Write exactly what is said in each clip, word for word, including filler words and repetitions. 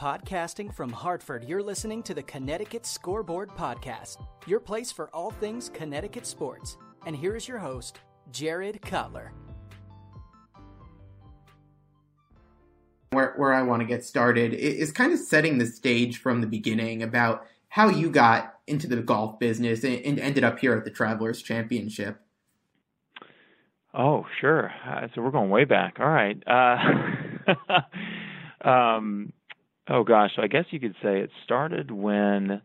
Podcasting from Hartford, you're listening to the Connecticut Scoreboard Podcast, your place for all things Connecticut sports. And here is your host, Jared Cutler. Where, where I want to get started is kind of setting the stage from the beginning about how you got into the golf business and ended up here at the Travelers Championship. Oh, sure. Uh, so we're going way back. All right. Uh, um, Oh, gosh, I guess you could say it started when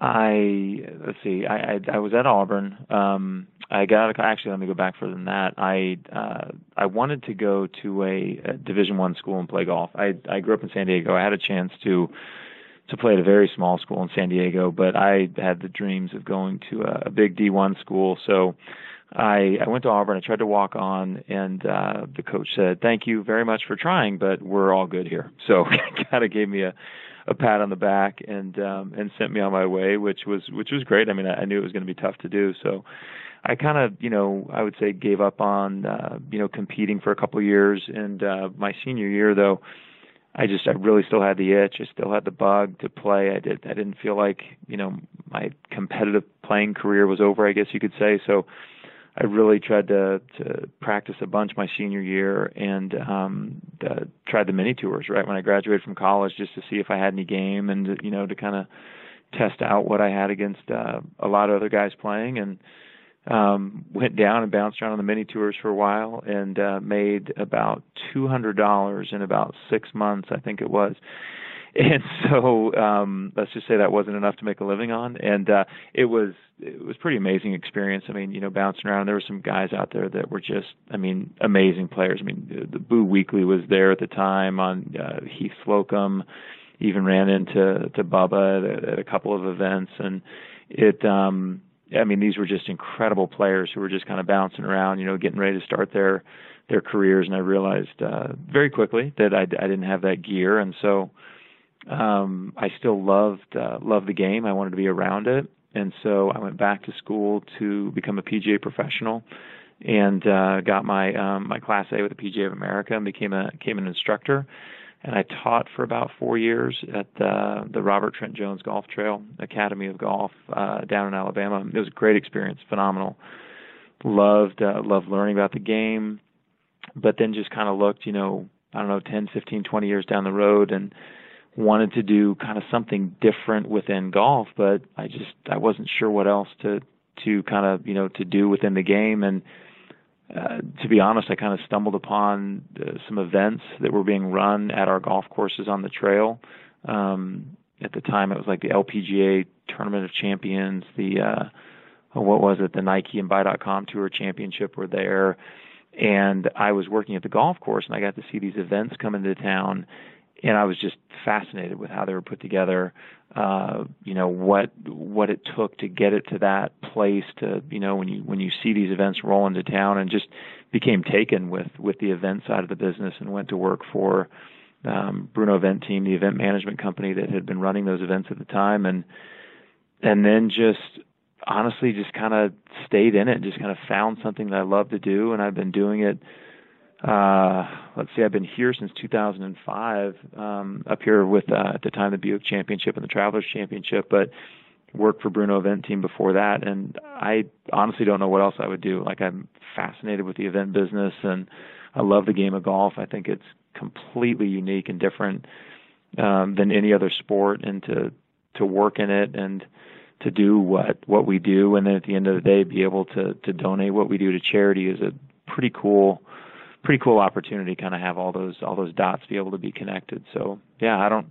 I, let's see, I, I, I was at Auburn. Um, I got, actually, let me go back further than that. I uh, I wanted to go to a, a Division I school and play golf. I, I grew up in San Diego. I had a chance to to play at a very small school in San Diego, but I had the dreams of going to a, a big D one school. So I, I went to Auburn. I tried to walk on, and uh, the coach said, "Thank you very much for trying, but we're all good here." So kind of gave me a, a pat on the back and um, and sent me on my way, which was which was great. I mean, I, I knew it was going to be tough to do, so I kind of, you know, I would say gave up on uh, you know competing for a couple of years. And uh, my senior year, though, I just I really still had the itch. I still had the bug to play. I did I didn't feel like you know my competitive playing career was over, I guess you could say. So I really tried to, to practice a bunch my senior year and um, uh, tried the mini tours right when I graduated from college, just to see if I had any game and, you know, to kind of test out what I had against uh, a lot of other guys playing. And um, went down and bounced around on the mini tours for a while and uh, made about two hundred dollars in about six months, I think it was. And so um, let's just say that wasn't enough to make a living on. And uh, it was it was pretty amazing experience. I mean, you know, bouncing around, there were some guys out there that were just, I mean, amazing players. I mean, the, the Boo Weekly was there at the time on uh, Heath Slocum, even ran into to Bubba at, at a couple of events. And it, um, I mean, these were just incredible players who were just kind of bouncing around, you know, getting ready to start their, their careers. And I realized uh, very quickly that I, I didn't have that gear. And so Um, I still loved, uh, loved the game. I wanted to be around it. And so I went back to school to become a P G A professional and, uh, got my, um, my class A with the P G A of America and became a, became an instructor. And I taught for about four years at, uh, the Robert Trent Jones Golf Trail Academy of Golf, uh, down in Alabama. It was a great experience. Phenomenal. Loved, uh, loved learning about the game, but then just kind of looked, you know, I don't know, ten, fifteen, twenty years down the road and wanted to do kind of something different within golf, but I just, I wasn't sure what else to, to kind of, you know, to do within the game. And uh, to be honest, I kind of stumbled upon uh, some events that were being run at our golf courses on the trail. Um, at the time, it was like the L P G A Tournament of Champions, the, uh, what was it, the Nike and buy dot com Tour Championship were there. And I was working at the golf course, and I got to see these events come into town. And I was just fascinated with how they were put together, uh, you know, what what it took to get it to that place to, you know, when you when you see these events roll into town, and just became taken with, with the event side of the business and went to work for um, Bruno Event Team, the event management company that had been running those events at the time. And and then just honestly just kind of stayed in it, just kind of found something that I love to do. And I've been doing it. Uh, let's see, I've been here since two thousand five, um, up here with, uh, at the time, the Buick Championship and the Travelers Championship, but worked for Bruno Event Team before that. And I honestly don't know what else I would do. Like, I'm fascinated with the event business and I love the game of golf. I think it's completely unique and different, um, than any other sport, and to, to work in it and to do what, what we do. And then at the end of the day, be able to, to donate what we do to charity is a pretty cool pretty cool opportunity to kind of have all those, all those dots be able to be connected. So yeah, I don't,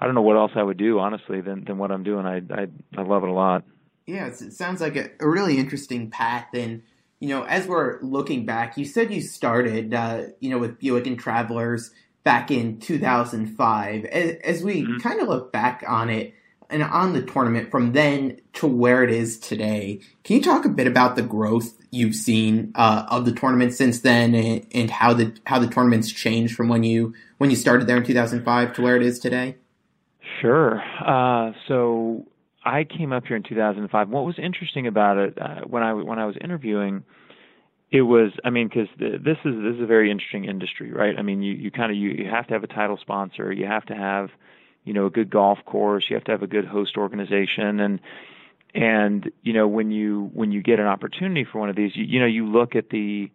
I don't know what else I would do, honestly, than, than what I'm doing. I, I, I love it a lot. Yeah. It sounds like a, a really interesting path. And, you know, as we're looking back, you said you started, uh, you know, with Buick and Travelers back in two thousand five, as, as we mm-hmm. kind of look back on it and on the tournament from then to where it is today, can you talk a bit about the growth you've seen uh, of the tournament since then, and, and how the how the tournament's changed from when you when you started there in two thousand five to where it is today? Sure. Uh, so I came up here in two thousand five. What was interesting about it uh, when I when I was interviewing It was, I mean, because this is this is a very interesting industry, right? I mean, you, you kind of you, you have to have a title sponsor, you have to have, you know, a good golf course, you have to have a good host organization, and and you know when you when you get an opportunity for one of these, you, you know you look at the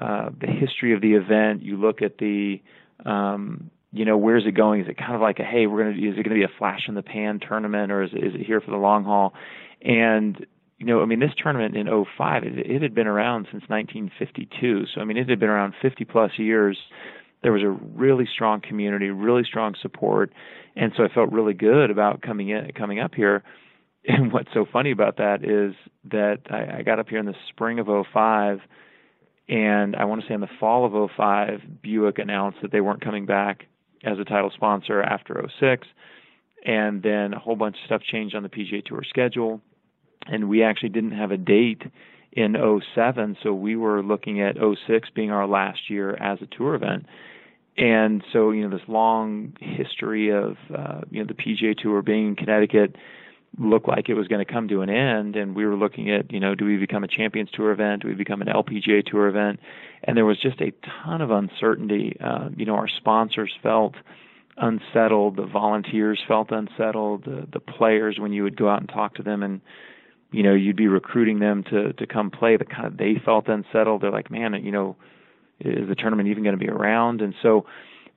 uh, the history of the event, you look at the um, you know where's it going? Is it kind of like a hey, we're gonna is it gonna be a flash in the pan tournament, or is it, is it here for the long haul? And you know, I mean, this tournament in oh five, it, it had been around since nineteen fifty-two. So, I mean, it had been around fifty plus years. There was a really strong community, really strong support. And so I felt really good about coming in, coming up here. And what's so funny about that is that I, I got up here in the spring of oh five, and I want to say in the fall of oh five, Buick announced that they weren't coming back as a title sponsor after oh six. And then a whole bunch of stuff changed on the P G A Tour schedule. And we actually didn't have a date in oh seven, so we were looking at oh six being our last year as a tour event. And so, you know, this long history of, uh, you know, the P G A Tour being in Connecticut looked like it was going to come to an end. And we were looking at, you know, do we become a Champions Tour event? Do we become an L P G A Tour event? And there was just a ton of uncertainty. Uh, you know, our sponsors felt unsettled. The volunteers felt unsettled. The, the players, when you would go out and talk to them and, you know, you'd be recruiting them to, to come play, but kind of they felt unsettled. They're like, man, you know, is the tournament even going to be around? And so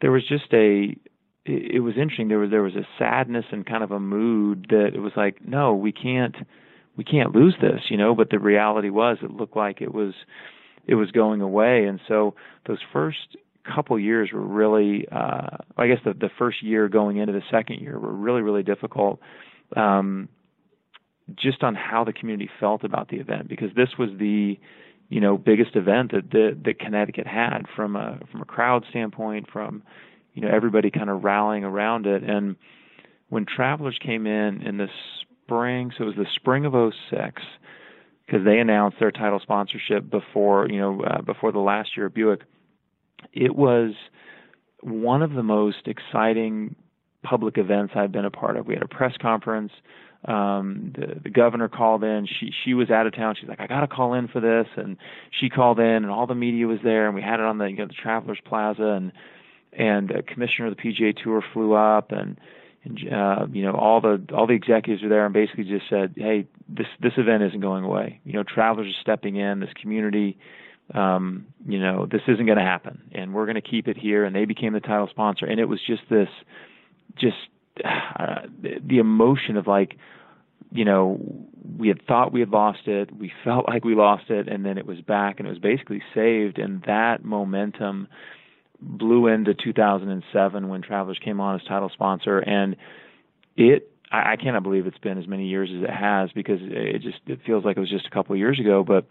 there was just a, it was interesting. There was, there was a sadness and kind of a mood that it was like, no, we can't, we can't lose this, you know, but the reality was it looked like it was, it was going away. And so those first couple years were really, uh, I guess the, the first year going into the second year were really, really difficult. Um, just on how the community felt about the event, because this was the, you know, biggest event that that, that Connecticut had from a from a crowd standpoint, from, you know, everybody kind of rallying around it. And when Travelers came in in the spring, so it was the spring of oh six, because they announced their title sponsorship before, you know, uh, before the last year of Buick, it was one of the most exciting public events I've been a part of. We had a press conference. Um, the, the governor called in. She she was out of town. She's like, I got to call in for this. And she called in, and all the media was there, and we had it on the, you know, the Travelers Plaza, and and the commissioner of the P G A Tour flew up, and, and uh, you know, all the all the executives were there, and basically just said, hey, this this event isn't going away. You know, Travelers are stepping in. This community, um, you know, this isn't going to happen, and we're going to keep it here. And they became the title sponsor, and it was just this, just. Uh, the, the emotion of, like, you know, we had thought we had lost it, we felt like we lost it, and then it was back, and it was basically saved. And that momentum blew into two thousand seven when Travelers came on as title sponsor. And it, I, I cannot believe it's been as many years as it has, because it just, it feels like it was just a couple of years ago. But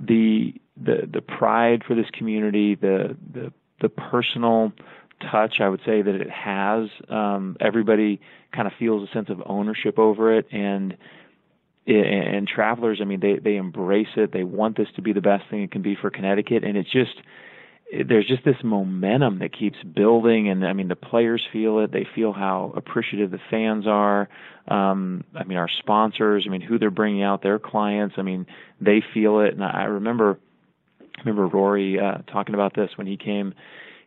the the the pride for this community, the the the personal touch, I would say that it has. Um, everybody kind of feels a sense of ownership over it, and and Travelers, I mean, they they embrace it. They want this to be the best thing it can be for Connecticut, and it's just it, there's just this momentum that keeps building. And I mean, the players feel it. They feel how appreciative the fans are. Um, I mean, our sponsors. I mean, who they're bringing out, their clients. I mean, they feel it. And I remember, I remember Rory uh, talking about this when he came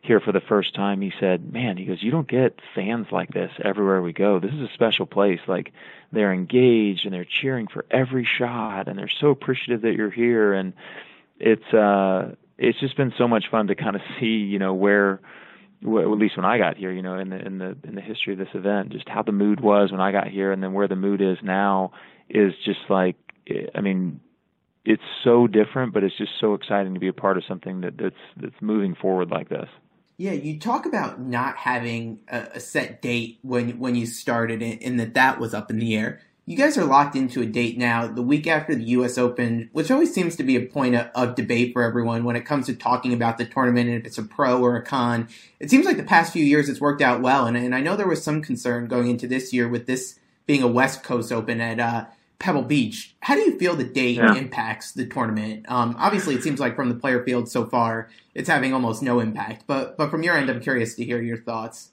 here for the first time. He said, man, he goes, you don't get fans like this everywhere we go. This is a special place. Like, they're engaged, and they're cheering for every shot, and they're so appreciative that you're here. And it's, uh, it's just been so much fun to kind of see, you know, where, well, at least when I got here, you know, in the, in the, in the history of this event, just how the mood was when I got here, and then where the mood is now is just like, I mean, it's so different, but it's just so exciting to be a part of something that that's, that's moving forward like this. Yeah, you talk about not having a, a set date when when you started it, and that that was up in the air. You guys are locked into a date now, the week after the U S Open, which always seems to be a point of, of debate for everyone when it comes to talking about the tournament and if it's a pro or a con. It seems like the past few years it's worked out well, and, and I know there was some concern going into this year with this being a West Coast Open at uh, Pebble Beach. How do you feel the date yeah. impacts the tournament? Um, obviously, it seems like from the player field so far, it's having almost no impact. But but from your end, I'm curious to hear your thoughts.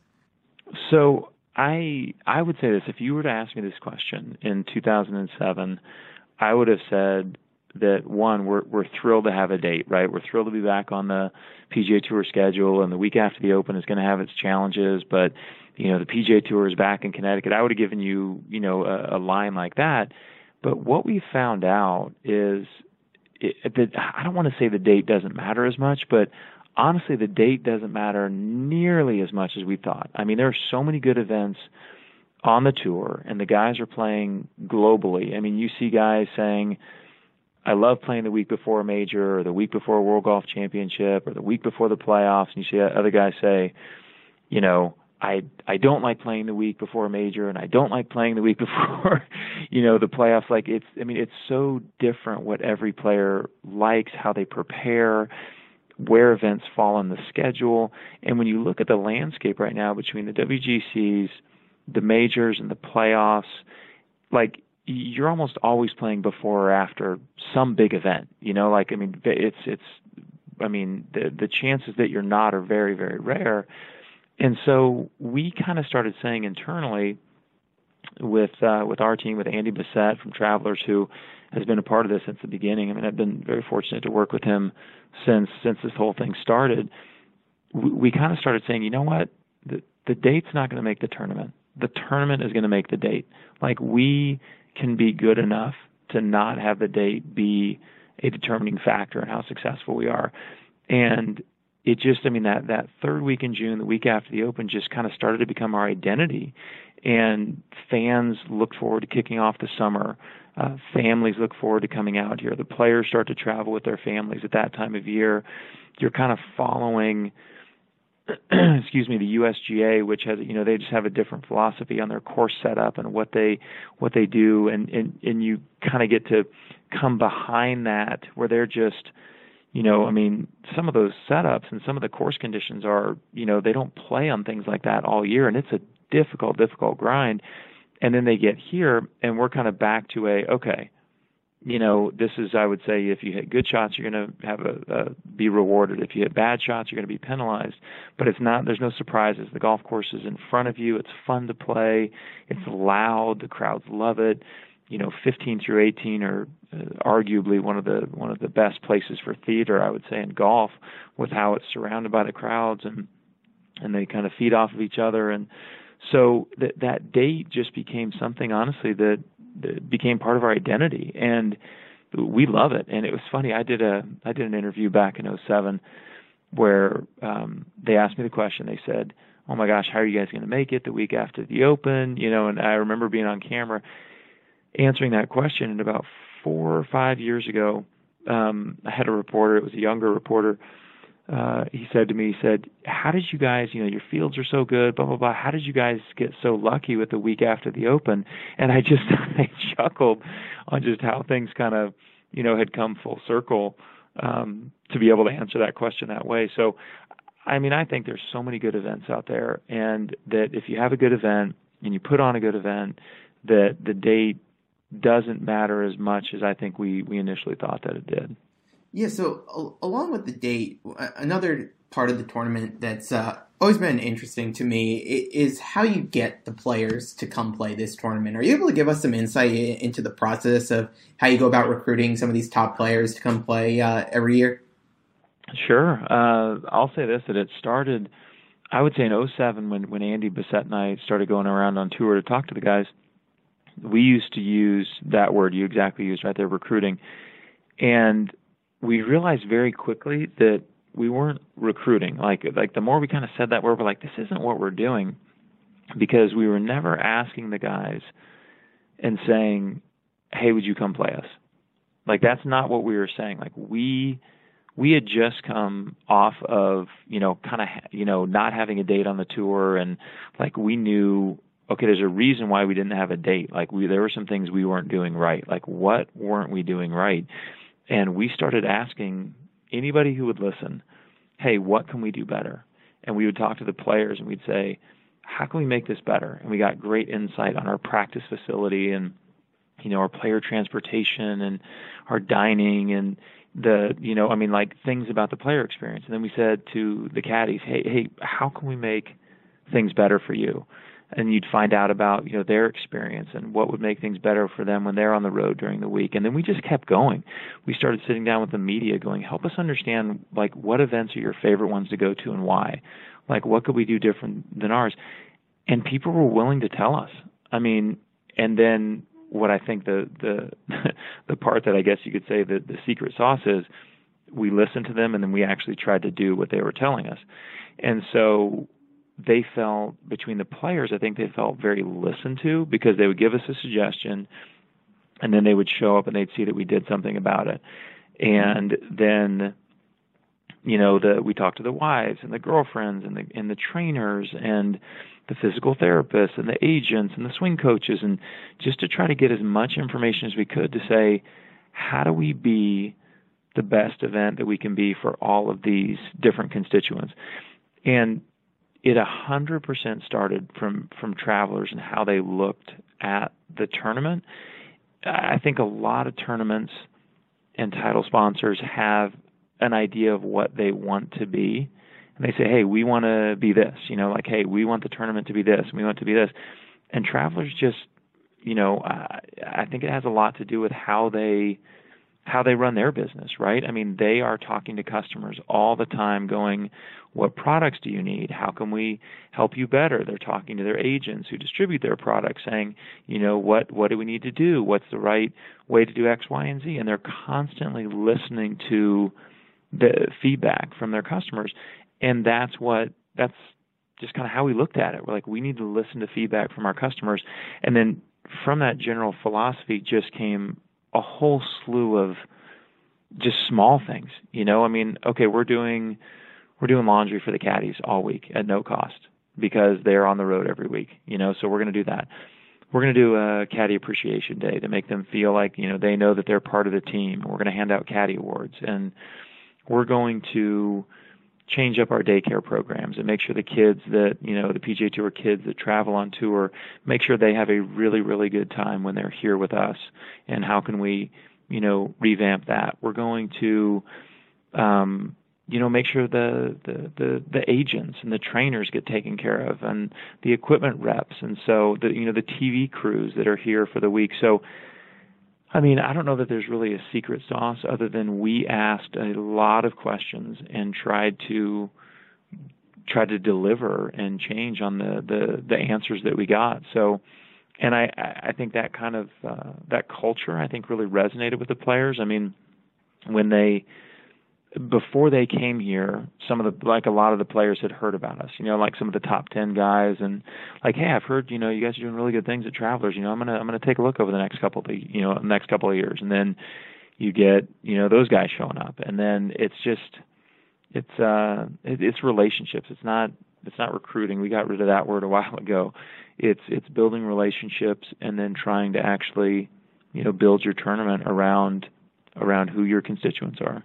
So I I would say this. If you were to ask me this question in two thousand seven, I would have said that one, we're we're thrilled to have a date, right? We're thrilled to be back on the P G A Tour schedule, and the week after the Open is going to have its challenges, but you know, the P G A Tour is back in Connecticut. I would have given you, you know, a, a line like that. But what we found out is it, that I don't want to say the date doesn't matter as much, but honestly, the date doesn't matter nearly as much as we thought. I mean, there are so many good events on the tour, and the guys are playing globally. I mean, you see guys saying, I love playing the week before a major, or the week before a World Golf Championship, or the week before the playoffs. And you see other guys say, you know, I I don't like playing the week before a major, and I don't like playing the week before, you know, the playoffs. Like it's, I mean, it's so different what every player likes, how they prepare, where events fall on the schedule. And when you look at the landscape right now between the W G Cs, the majors, and the playoffs, like you're almost always playing before or after some big event, you know, like, I mean, it's, it's, I mean, the, the chances that you're not are very, very rare. And so we kind of started saying internally with, uh, with our team, with Andy Bessette from Travelers, who has been a part of this since the beginning. I mean, I've been very fortunate to work with him since, since this whole thing started. We, we kind of started saying, you know what, the, the date's not going to make the tournament. The tournament is going to make the date. Like, we can be good enough to not have the date be a determining factor in how successful we are. And it just, I mean, that, that third week in June, the week after the Open, just kind of started to become our identity. And fans look forward to kicking off the summer. Uh, families look forward to coming out here. The players start to travel with their families at that time of year. You're kind of following, excuse me, the U S G A, which has, you know, they just have a different philosophy on their course setup and what they, what they do. And, and, and you kind of get to come behind that, where they're just, you know, I mean, some of those setups and some of the course conditions are, you know, they don't play on things like that all year. And it's a difficult, difficult grind. And then they get here, and we're kind of back to a, okay, you know, this is, I would say, if you hit good shots, you're going to have a, a be rewarded. If you hit bad shots, you're going to be penalized. But it's not, there's no surprises. The golf course is in front of you. It's fun to play. It's loud. The crowds love it. You know, fifteen through eighteen are uh, arguably one of the one of the best places for theater, I would say, in golf, with how it's surrounded by the crowds, and and they kind of feed off of each other. And so that that date just became something, honestly, that became part of our identity, and we love it. And it was funny, I did a I did an interview back in oh seven where um they asked me the question. They said, oh my gosh, how are you guys going to make it the week after the Open, you know? And I remember being on camera answering that question, and about four or five years ago, um I had a reporter, it was a younger reporter, uh he said to me, he said, how did you guys, you know, your fields are so good, blah blah blah, how did you guys get so lucky with the week after the Open? And I just I chuckled on just how things kind of, you know, had come full circle, um to be able to answer that question that way. So I mean, I think there's so many good events out there, and that if you have a good event and you put on a good event, that the date doesn't matter as much as I think we we initially thought that it did. Yeah, so along with the date, another part of the tournament that's uh, always been interesting to me is how you get the players to come play this tournament. Are you able to give us some insight into the process of how you go about recruiting some of these top players to come play uh, every year? Sure. Uh, I'll say this, that it started, I would say, in oh seven when, when Andy Bessette and I started going around on tour to talk to the guys. We used to use that word you exactly used right there, recruiting. And we realized very quickly that we weren't recruiting. Like, like the more we kind of said that word, we're like, this isn't what we're doing, because we were never asking the guys and saying, hey, would you come play us? Like, that's not what we were saying. Like, we, we had just come off of, you know, kind of, you know, not having a date on the tour. And like, we knew, okay, there's a reason why we didn't have a date. Like, we, there were some things we weren't doing right. Like, what weren't we doing right? And we started asking anybody who would listen, hey, what can we do better? And we would talk to the players, and we'd say, how can we make this better? And we got great insight on our practice facility, and, you know, our player transportation, and our dining, and the, you know, I mean, like, things about the player experience. And then we said to the caddies, hey, hey, how can we make things better for you? and you'd find out about, you know, their experience and what would make things better for them when they're on the road during the week. And then we just kept going. We started sitting down with the media going, help us understand, like, what events are your favorite ones to go to and why? Like, what could we do different than ours? And people were willing to tell us. I mean, and then what I think the the the part that I guess you could say that the secret sauce is, we listened to them and then we actually tried to do what they were telling us. And so they felt, between the players, I think they felt very listened to, because they would give us a suggestion and then they would show up and they'd see that we did something about it. And then, you know, the, we talked to the wives and the girlfriends and the, and the trainers and the physical therapists and the agents and the swing coaches, and just to try to get as much information as we could to say, how do we be the best event that we can be for all of these different constituents? And it one hundred percent started from, from Travelers and how they looked at the tournament. I think a lot of tournaments and title sponsors have an idea of what they want to be. And they say, hey, we want to be this. You know, like, hey, we want the tournament to be this, and we want it to be this. And Travelers just, you know, I, I think it has a lot to do with how they how they run their business, right? I mean, they are talking to customers all the time going, what products do you need? How can we help you better? They're talking to their agents who distribute their products saying, you know, what, what do we need to do? What's the right way to do X, Y, and Z? And they're constantly listening to the feedback from their customers. And that's what, that's just kind of how we looked at it. We're like, we need to listen to feedback from our customers. And then from that general philosophy just came a whole slew of just small things, you know. I mean, okay, we're doing we're doing laundry for the caddies all week at no cost because they're on the road every week, you know. So we're going to do that. We're going to do a caddy appreciation day to make them feel like, you know, they know that they're part of the team. We're going to hand out caddy awards, and we're going to change up our daycare programs and make sure the kids that, you know, the P G A Tour kids that travel on tour, make sure they have a really, really good time when they're here with us. And how can we, you know, revamp that? We're going to, um, you know, make sure the, the, the, the agents and the trainers get taken care of, and the equipment reps. And so the, you know, the T V crews that are here for the week. So, I mean, I don't know that there's really a secret sauce other than we asked a lot of questions and tried to tried to deliver and change on the, the, the answers that we got. So, and I, I think that kind of uh, that culture, I think, really resonated with the players. I mean, when they before they came here, some of the, like, a lot of the players had heard about us, you know, like some of the top ten guys, and like, hey, I've heard, you know, you guys are doing really good things at Travelers. You know, I'm going to, I'm going to take a look over the next couple of, the, you know, next couple of years. And then you get, you know, those guys showing up, and then it's just, it's, uh, it, it's relationships. It's not, it's not recruiting. We got rid of that word a while ago. It's, it's building relationships and then trying to actually, you know, build your tournament around, around who your constituents are.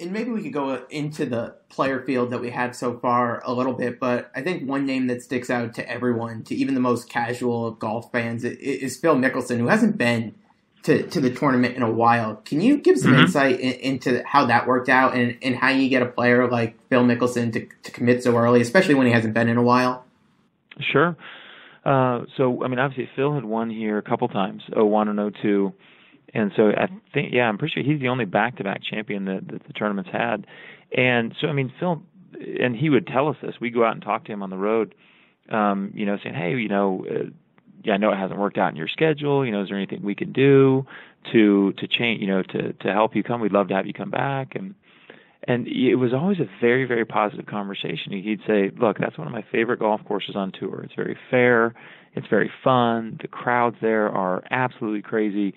And maybe we could go into the player field that we had so far a little bit, but I think one name that sticks out to everyone, to even the most casual of golf fans, is Phil Mickelson, who hasn't been to, to the tournament in a while. Can you give some mm-hmm. insight in, into how that worked out and, and how you get a player like Phil Mickelson to, to commit so early, especially when he hasn't been in a while? Sure. Uh, so, I mean, obviously Phil had won here a couple times, oh one and oh two. And so I think, yeah, I'm pretty sure he's the only back-to-back champion that, that the tournament's had. And so, I mean, Phil, and he would tell us this. We'd go out and talk to him on the road, um, you know, saying, hey, you know, uh, yeah, I know it hasn't worked out in your schedule. You know, is there anything we can do to to change, you know, to, to help you come? We'd love to have you come back. And and it was always a very, very positive conversation. He'd say, look, that's one of my favorite golf courses on tour. It's very fair. It's very fun. The crowds there are absolutely crazy.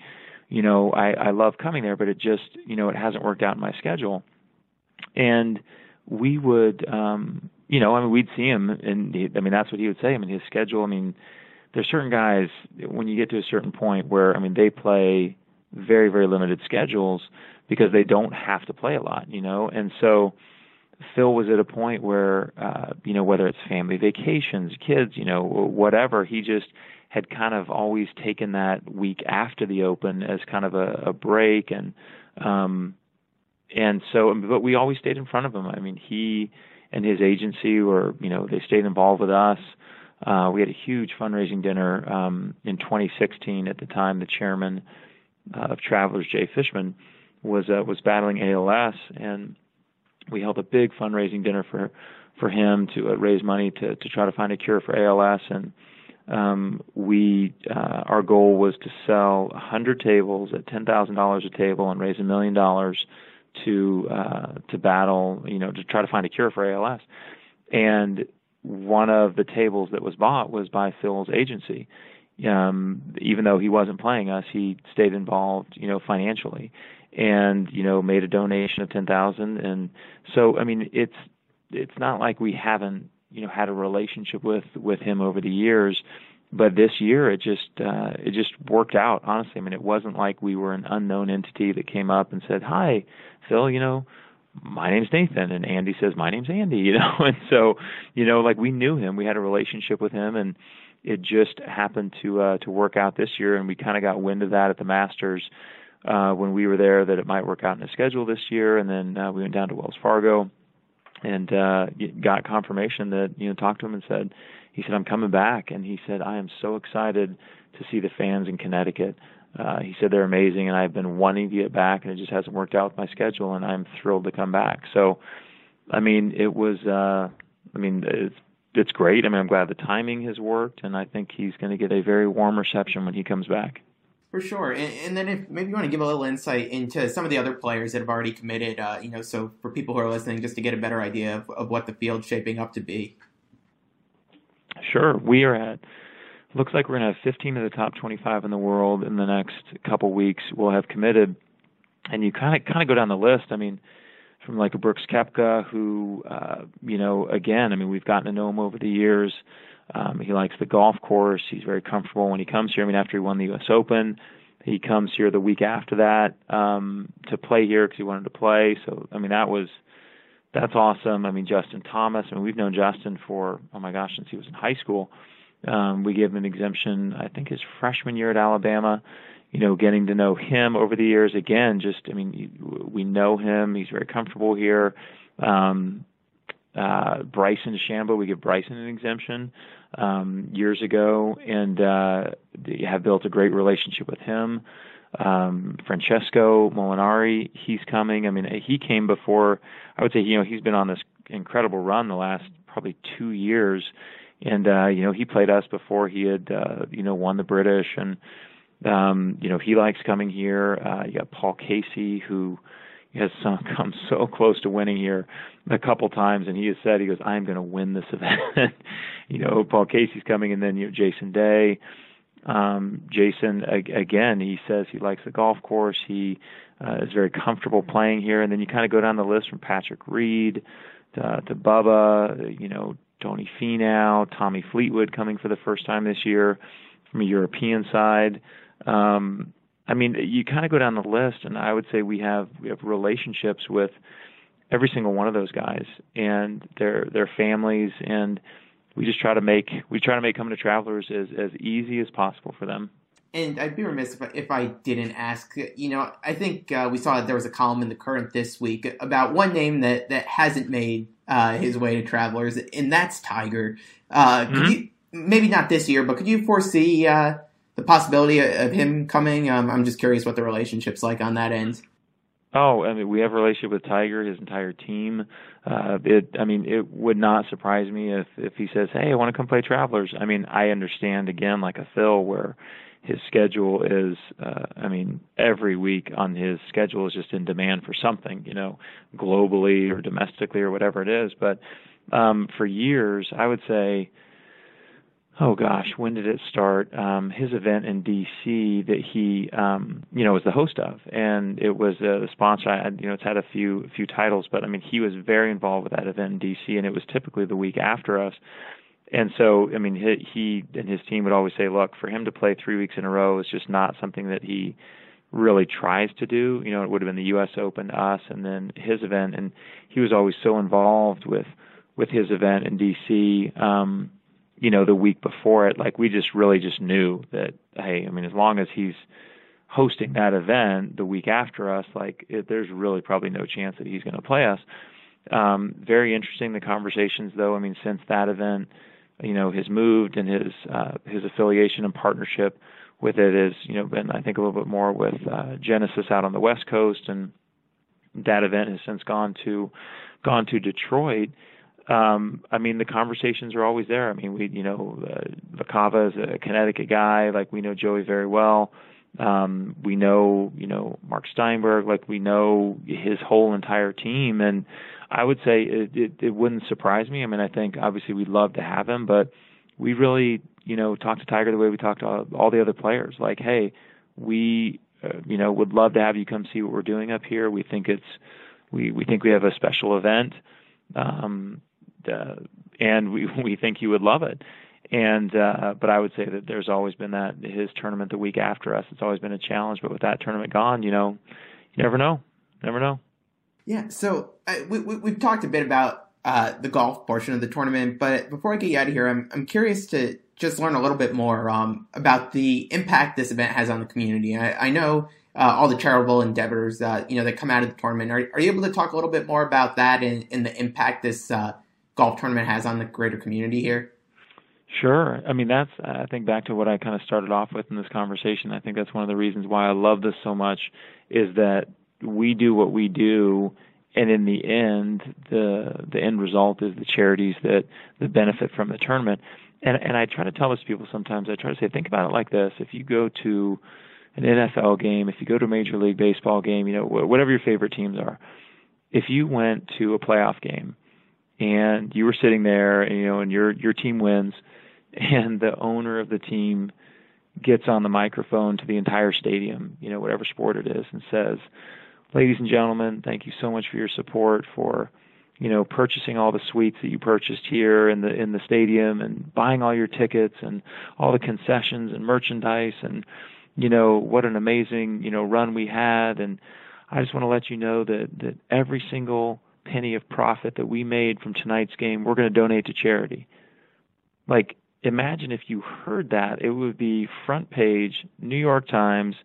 You know, I, I love coming there, but it just, you know, it hasn't worked out in my schedule. And we would, um, you know, I mean, we'd see him, and he, I mean, that's what he would say. I mean, his schedule, I mean, there's certain guys, when you get to a certain point where, I mean, they play very, very limited schedules because they don't have to play a lot, you know. And so Phil was at a point where, uh, you know, whether it's family vacations, kids, you know, whatever, he just had kind of always taken that week after the Open as kind of a, a break. And, um, and so, but we always stayed in front of him. I mean, he and his agency were, you know, they stayed involved with us. Uh, we had a huge fundraising dinner um, in twenty sixteen. At the time, the chairman uh, of Travelers, Jay Fishman, was uh, was battling A L S, and we held a big fundraising dinner for for him to uh, raise money to to try to find a cure for A L S. And um, we uh, our goal was to sell one hundred tables at ten thousand dollars a table and raise a million dollars to uh, to battle, you know, to try to find a cure for A L S. And one of the tables that was bought was by Phil's agency. Um, even though he wasn't playing us, he stayed involved, you know, financially, and, you know, made a donation of ten thousand dollars. And so, I mean, it's, it's not like we haven't, you know, had a relationship with, with him over the years, but this year it just, uh, it just worked out. Honestly, I mean, it wasn't like we were an unknown entity that came up and said, "Hi, Phil, you know, my name's Nathan," and Andy says, "My name's Andy," you know? And so, you know, like, we knew him, we had a relationship with him, and it just happened to, uh, to work out this year. And we kind of got wind of that at the Masters, uh, when we were there, that it might work out in the schedule this year. And then, uh, we went down to Wells Fargo and, uh, got confirmation that, you know, talked to him and said, he said, "I'm coming back." And he said, "I am so excited to see the fans in Connecticut." Uh, he said, "They're amazing, and I've been wanting to get back, and it just hasn't worked out with my schedule, and I'm thrilled to come back." So, I mean, it was, uh, I mean, it's, it's great. I mean, I'm glad the timing has worked, and I think he's going to get a very warm reception when he comes back. For sure. And, and then if maybe you want to give a little insight into some of the other players that have already committed, uh, you know, so for people who are listening, just to get a better idea of, of what the field's shaping up to be. Sure. We are at... Looks like we're going to have fifteen of the top twenty-five in the world in the next couple weeks. We'll have committed, and you kind of kind of go down the list. I mean, from like a Brooks Koepka, who uh, you know, again, I mean, we've gotten to know him over the years. Um, he likes the golf course. He's very comfortable when he comes here. I mean, after he won the U S Open, he comes here the week after that um, to play here because he wanted to play. So, I mean, that was that's awesome. I mean, Justin Thomas. I mean, we've known Justin for oh my gosh, since he was in high school. Um, we gave him an exemption, I think, his freshman year at Alabama. You know, getting to know him over the years, again, just, I mean, we know him. He's very comfortable here. Um, uh, Bryson DeChambeau, we give Bryson an exemption um, years ago, and uh, have built a great relationship with him. Um, Francesco Molinari, he's coming. I mean, he came before, I would say, you know, he's been on this incredible run the last probably two years. And, uh, you know, he played us before he had, uh, you know, won the British. And, um, you know, he likes coming here. Uh, you got Paul Casey, who has come so close to winning here a couple times. And he has said, he goes, "I'm going to win this event." You know, Paul Casey's coming. And then, you know, Jason Day. Um, Jason, ag- again, he says he likes the golf course. He uh, is very comfortable playing here. And then you kind of go down the list from Patrick Reed to, to Bubba, you know, Tony Finau, Tommy Fleetwood coming for the first time this year from a European side. Um, I mean, you kind of go down the list, and I would say we have we have relationships with every single one of those guys and their their families, and we just try to make we try to make coming to Travelers as as easy as possible for them. And I'd be remiss if I, if I didn't ask, you know, I think uh, we saw that there was a column in The Current this week about one name that, that hasn't made uh, his way to Travelers, and that's Tiger. Uh, mm-hmm. Could you, maybe not this year, but could you foresee uh, the possibility of him coming? Um, I'm just curious what the relationship's like on that end. Oh, I mean, we have a relationship with Tiger, his entire team. Uh, it, I mean, it would not surprise me if, if he says, "Hey, I want to come play Travelers." I mean, I understand, again, like a Phil, where his schedule is, uh, I mean, every week on his schedule is just in demand for something, you know, globally or domestically or whatever it is. But um, for years, I would say, oh gosh, when did it start? Um, his event in D C that he, um, you know, was the host of, and it was a sponsor. I had, you know, it's had a few few titles, but I mean, he was very involved with that event in D C, and it was typically the week after us. And so, I mean, he, he and his team would always say, look, for him to play three weeks in a row is just not something that he really tries to do. You know, it would have been the U S Open to us and then his event. And he was always so involved with, with his event in D C, um, you know, the week before it. Like, we just really just knew that, hey, I mean, as long as he's hosting that event the week after us, like, it, there's really probably no chance that he's going to play us. Um, very interesting, the conversations, though. I mean, since that event, you know, his move and his uh, his affiliation and partnership with it is, you know, been, I think, a little bit more with uh, Genesis out on the West Coast, and that event has since gone to gone to Detroit. Um, I mean, the conversations are always there. I mean, we, you know, uh, LaCava is a Connecticut guy. Like, we know Joey very well. Um, we know, you know, Mark Steinberg. Like, we know his whole entire team. And I would say it, it, it wouldn't surprise me. I mean, I think obviously we'd love to have him, but we really, you know, talk to Tiger the way we talk to all, all the other players. Like, hey, we, uh, you know, would love to have you come see what we're doing up here. We think it's, we, we think we have a special event. Um, Uh, and we we think you would love it, and uh, but I would say that there's always been that his tournament the week after us. It's always been a challenge, but with that tournament gone, you know, you never know, never know. Yeah. So I, we, we we've talked a bit about uh, the golf portion of the tournament, but before I get you out of here, I'm I'm curious to just learn a little bit more um, about the impact this event has on the community. I, I know uh, all the charitable endeavors uh, you know that come out of the tournament. Are are you able to talk a little bit more about that and, and the impact this Uh, golf tournament has on the greater community here? Sure. I mean, that's, I think back to what I kind of started off with in this conversation. I think that's one of the reasons why I love this so much is that we do what we do. And in the end, the the end result is the charities that, that benefit from the tournament. And, and I try to tell this to people sometimes. I try to say, think about it like this. If you go to an N F L game, if you go to a Major League Baseball game, you know, whatever your favorite teams are, if you went to a playoff game, and you were sitting there, you know, and your your team wins, and the owner of the team gets on the microphone to the entire stadium, you know, whatever sport it is, and says, "Ladies and gentlemen, thank you so much for your support, for, you know, purchasing all the suites that you purchased here in the in the stadium, and buying all your tickets, and all the concessions and merchandise, and, you know, what an amazing, you know, run we had, and I just want to let you know that that every single penny of profit that we made from tonight's game, we're going to donate to charity." Like, imagine if you heard that. It would be front page, New York Times,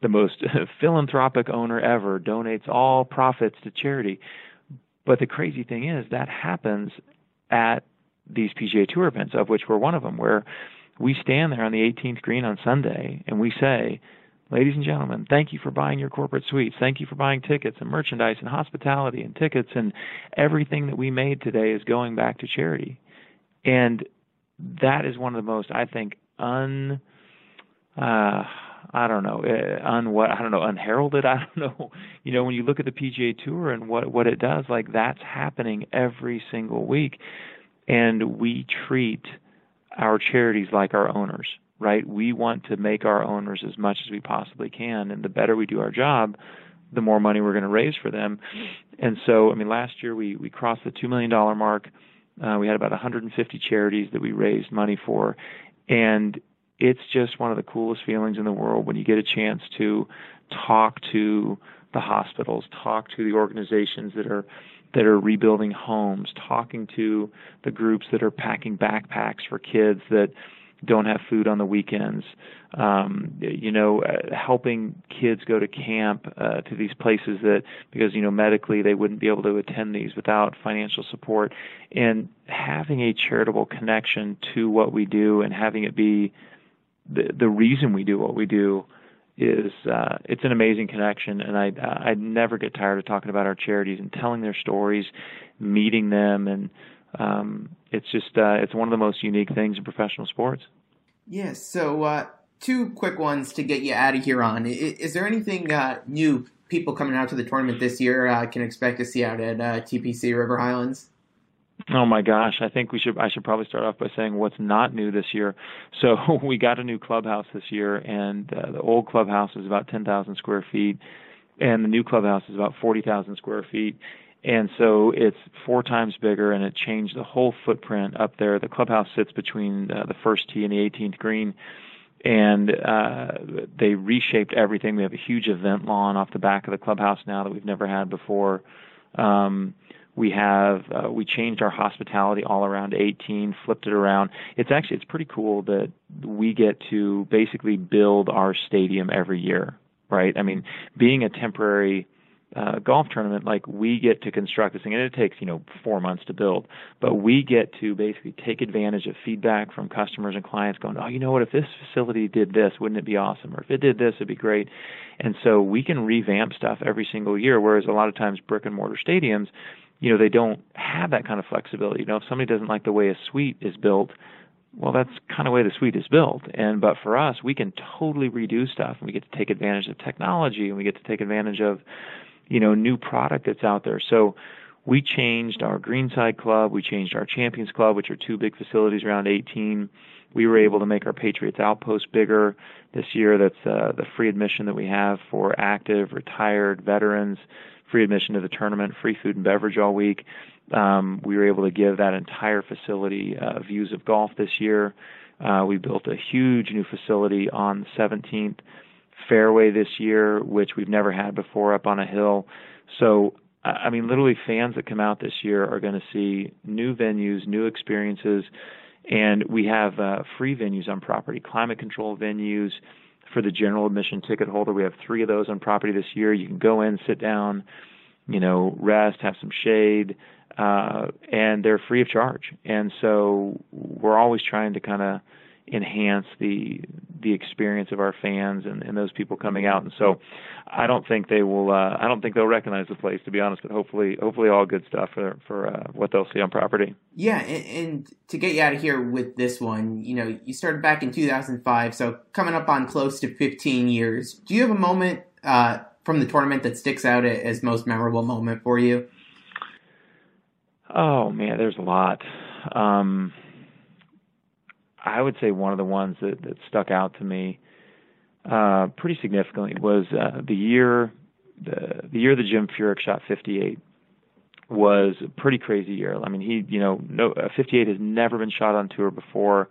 the most philanthropic owner ever donates all profits to charity. But the crazy thing is that happens at these P G A Tour events, of which we're one of them, where we stand there on the eighteenth green on Sunday and we say, "Ladies and gentlemen, thank you for buying your corporate suites. Thank you for buying tickets and merchandise and hospitality and tickets, and everything that we made today is going back to charity." And that is one of the most, I think, un, uh, I don't know, un what, I don't know, unheralded. I don't know. You know, when you look at the P G A Tour and what what it does, like, that's happening every single week, and we treat our charities like our owners. Right? We want to make our owners as much as we possibly can, and the better we do our job, the more money we're going to raise for them. And so, I mean, last year we, we crossed the two million dollars mark. Uh, we had about one hundred fifty charities that we raised money for, and it's just one of the coolest feelings in the world when you get a chance to talk to the hospitals, talk to the organizations that are that are rebuilding homes, talking to the groups that are packing backpacks for kids that don't have food on the weekends, um, you know, uh, helping kids go to camp uh, to these places that, because, you know, medically they wouldn't be able to attend these without financial support, and having a charitable connection to what we do and having it be the, the reason we do what we do is uh, it's an amazing connection. And I, I never get tired of talking about our charities and telling their stories, meeting them, and um, it's just, uh, it's one of the most unique things in professional sports. Yeah. So, uh, two quick ones to get you out of here on. Is, is there anything, uh, new people coming out to the tournament this year, uh, can expect to see out at, uh, T P C River Highlands? Oh my gosh. I think we should, I should probably start off by saying what's not new this year. So we got a new clubhouse this year, and uh, the old clubhouse is about ten thousand square feet and the new clubhouse is about forty thousand square feet. And so it's four times bigger, and it changed the whole footprint up there. The clubhouse sits between uh, the first tee and the eighteenth green, and uh, they reshaped everything. We have a huge event lawn off the back of the clubhouse now that we've never had before. Um, we have uh, we changed our hospitality all around eighteen, flipped it around. It's actually it's pretty cool that we get to basically build our stadium every year, right? I mean, being a temporary uh, golf tournament, like, we get to construct this thing, and it takes, you know, four months to build, but we get to basically take advantage of feedback from customers and clients going, oh, you know what, if this facility did this, wouldn't it be awesome? Or if it did this, it'd be great. And so we can revamp stuff every single year, whereas a lot of times brick and mortar stadiums, you know, they don't have that kind of flexibility. You know, if somebody doesn't like the way a suite is built, well, that's kind of the way the suite is built. And but for us, we can totally redo stuff, and we get to take advantage of technology, and we get to take advantage of, you know, new product that's out there. So we changed our Greenside Club, we changed our Champions Club, which are two big facilities around eighteen. We were able to make our Patriots Outpost bigger this year. That's uh, the free admission that we have for active, retired veterans, free admission to the tournament, free food and beverage all week. Um, we were able to give that entire facility uh, views of golf this year. Uh, we built a huge new facility on the seventeenth fairway this year, which we've never had before, up on a hill. So, I mean, literally fans that come out this year are going to see new venues, new experiences, and we have uh, free venues on property, climate control venues. For the general admission ticket holder, we have three of those on property this year. You can go in, sit down, you know, rest, have some shade, uh, and they're free of charge. And so we're always trying to kind of enhance the the experience of our fans and, and those people coming out. And so I don't think they will. Uh, I don't think they'll recognize the place, to be honest. But hopefully, hopefully, all good stuff for for uh, what they'll see on property. Yeah, and, and to get you out of here with this one, you know, you started back in two thousand five, so coming up on close to fifteen years. Do you have a moment uh, from the tournament that sticks out as most memorable moment for you? Oh man, there's a lot. Um, I would say one of the ones that, that stuck out to me uh, pretty significantly was uh, the year the the year that Jim Furyk shot fifty-eight was a pretty crazy year. I mean, he you know no uh, fifty-eight has never been shot on tour before.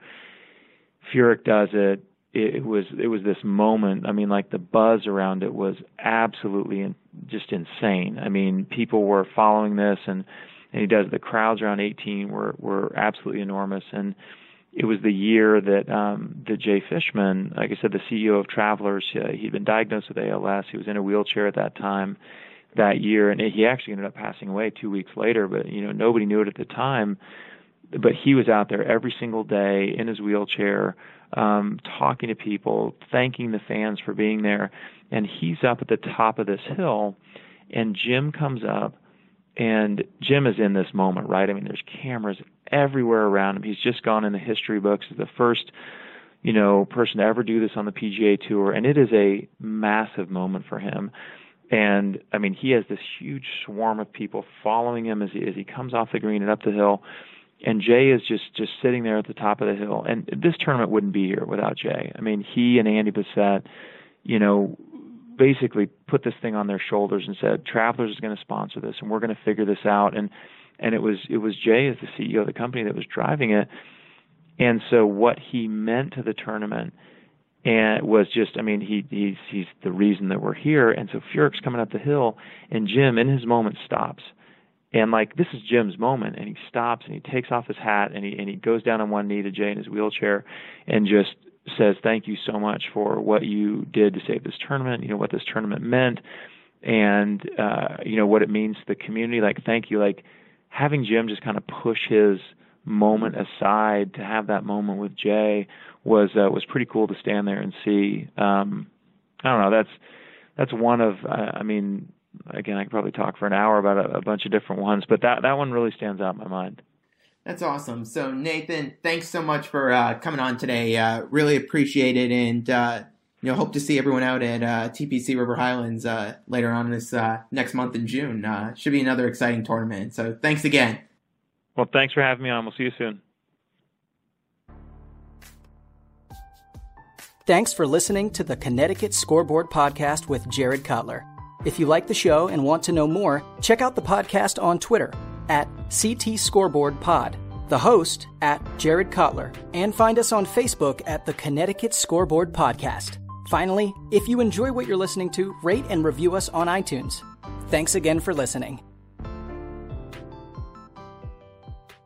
Furyk does it. it. It was it was this moment. I mean, like, the buzz around it was absolutely in, just insane. I mean, people were following this, and, and he does the crowds around eighteen were were absolutely enormous. And it was the year that um, the Jay Fishman, like I said, the C E O of Travelers, uh, he'd been diagnosed with A L S. He was in a wheelchair at that time that year, and he actually ended up passing away two weeks later. But, you know, nobody knew it at the time. But he was out there every single day in his wheelchair, um, talking to people, thanking the fans for being there. And he's up at the top of this hill, and Jim comes up. And Jim is in this moment, right? I mean, there's cameras everywhere around him. He's just gone in the history books as the first, you know, person to ever do this on the P G A Tour. And it is a massive moment for him. And, I mean, he has this huge swarm of people following him as he, as he comes off the green and up the hill. And Jay is just, just sitting there at the top of the hill. And this tournament wouldn't be here without Jay. I mean, he and Andy Bessette, you know, basically put this thing on their shoulders and said, Travelers is going to sponsor this, and we're going to figure this out. And and it was it was Jay, as the C E O of the company, that was driving it. And so what he meant to the tournament and was just, I mean, he he's, he's the reason that we're here. And so Furyk's coming up the hill, and Jim, in his moment, stops. And, like, this is Jim's moment, and he stops, and he takes off his hat, and he and he goes down on one knee to Jay in his wheelchair and just says, thank you so much for what you did to save this tournament, you know, what this tournament meant, and, uh, you know, what it means to the community. Like, thank you. Like, having Jim just kind of push his moment aside to have that moment with Jay was uh, was pretty cool to stand there and see. Um, I don't know. That's that's one of, uh, I mean, again, I could probably talk for an hour about a, a bunch of different ones, but that, that one really stands out in my mind. That's awesome. So, Nathan, thanks so much for uh, coming on today. Uh, really appreciate it, and uh, you know, hope to see everyone out at uh, T P C River Highlands uh, later on this uh, next month in June. Uh, should be another exciting tournament. So, thanks again. Well, thanks for having me on. We'll see you soon. Thanks for listening to the Connecticut Scoreboard Podcast with Jared Cutler. If you like the show and want to know more, check out the podcast on Twitter at C T Scoreboard Pod, the host at Jared Cutler, and find us on Facebook at the Connecticut Scoreboard Podcast. Finally, if you enjoy what you're listening to, rate and review us on iTunes. Thanks again for listening.